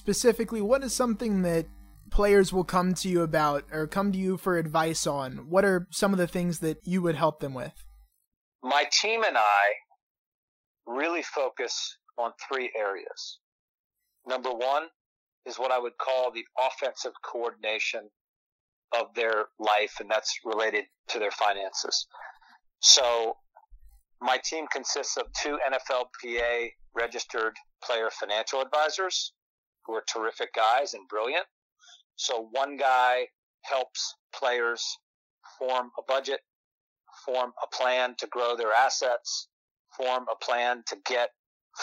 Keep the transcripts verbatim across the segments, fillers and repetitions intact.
specifically, what is something that players will come to you about or come to you for advice on? What are some of the things that you would help them with? My team and I really focus on three areas. Number one is what I would call the offensive coordination of their life, and that's related to their finances. So my team consists of two N F L P A registered player financial advisors who are terrific guys and brilliant. So one guy helps players form a budget, form a plan to grow their assets, form a plan to get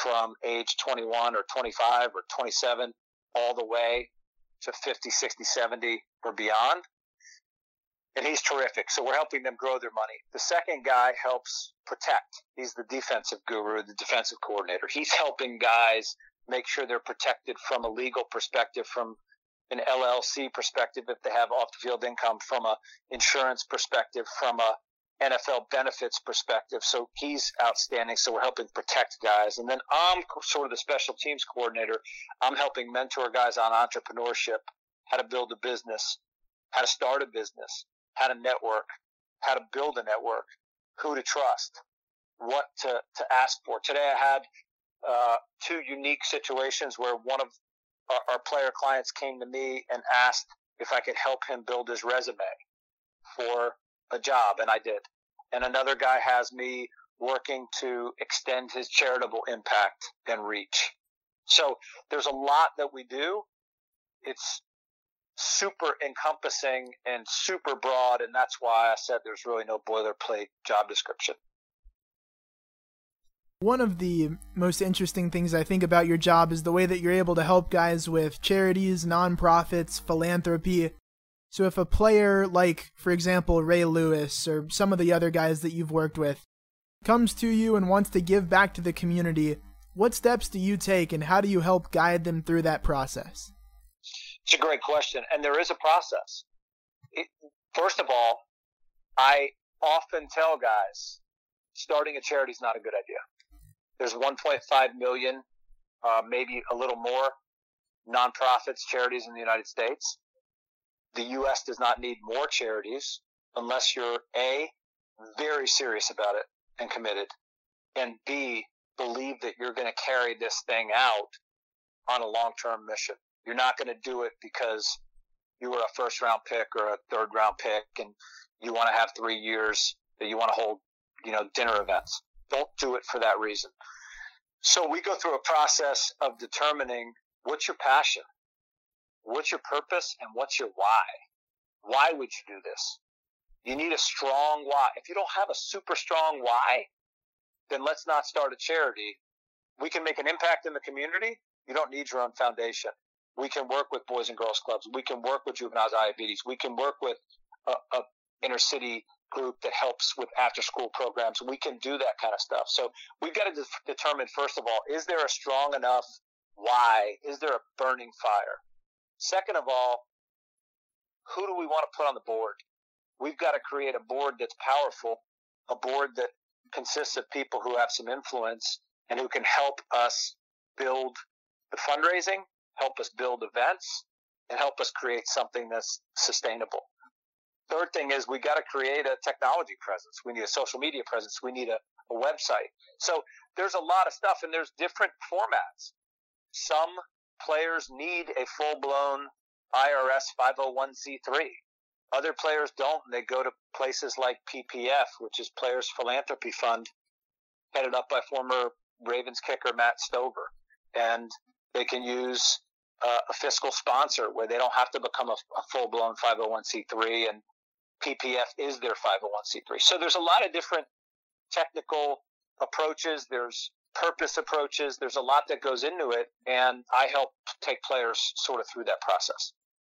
from age twenty-one or twenty-five or twenty-seven all the way to fifty, sixty, seventy or beyond. And he's terrific. So we're helping them grow their money. The second guy helps protect. He's the defensive guru, the defensive coordinator. He's helping guys make sure they're protected from a legal perspective, from an L L C perspective, if they have off-the-field income, from a insurance perspective, from a N F L benefits perspective. So he's outstanding. So we're helping protect guys. And then I'm sort of the special teams coordinator. I'm helping mentor guys on entrepreneurship, how to build a business, how to start a business, how to network, how to build a network, who to trust, what to, to ask for. Today I had uh, two unique situations where one of our, our player clients came to me and asked if I could help him build his resume for a job, and I did. And another guy has me working to extend his charitable impact and reach. So there's a lot that we do. It's super encompassing and super broad, and that's why I said there's really no boilerplate job description. One of the most interesting things I think about your job is the way that you're able to help guys with charities, nonprofits, philanthropy. So if a player like, for example, Ray Lewis or some of the other guys that you've worked with comes to you and wants to give back to the community, what steps do you take and how do you help guide them through that process? It's a great question, and there is a process. It, first of all, I often tell guys, starting a charity is not a good idea. There's one point five million, uh, maybe a little more, nonprofits, charities in the United States. The U S does not need more charities unless you're A, very serious about it and committed, and B, believe that you're going to carry this thing out on a long-term mission. You're not going to do it because you were a first round pick or a third round pick and you want to have three years that you want to hold, you know, dinner events. Don't do it for that reason. So we go through a process of determining what's your passion, what's your purpose, and what's your why. Why would you do this? You need a strong why. If you don't have a super strong why, then let's not start a charity. We can make an impact in the community. You don't need your own foundation. We can work with Boys and Girls Clubs. We can work with Juvenile Diabetes. We can work with a, a inner city group that helps with after school programs. We can do that kind of stuff. So we've got to de- determine, first of all, is there a strong enough why? Is there a burning fire? Second of all, who do we want to put on the board? We've got to create a board that's powerful, a board that consists of people who have some influence and who can help us build the fundraising, help us build events, and help us create something that's sustainable. Third thing is we got to create a technology presence. We need a social media presence. We need a, a website. So there's a lot of stuff, and there's different formats. Some players need a full-blown I R S five oh one c three. Other players don't, and they go to places like P P F, which is Players Philanthropy Fund, headed up by former Ravens kicker Matt Stover. And they can use Uh, a fiscal sponsor where they don't have to become a, a full-blown five oh one c three, and P P F is their five oh one c three. So there's a lot of different technical approaches. There's purpose approaches. There's a lot that goes into it, and I help take players sort of through that process.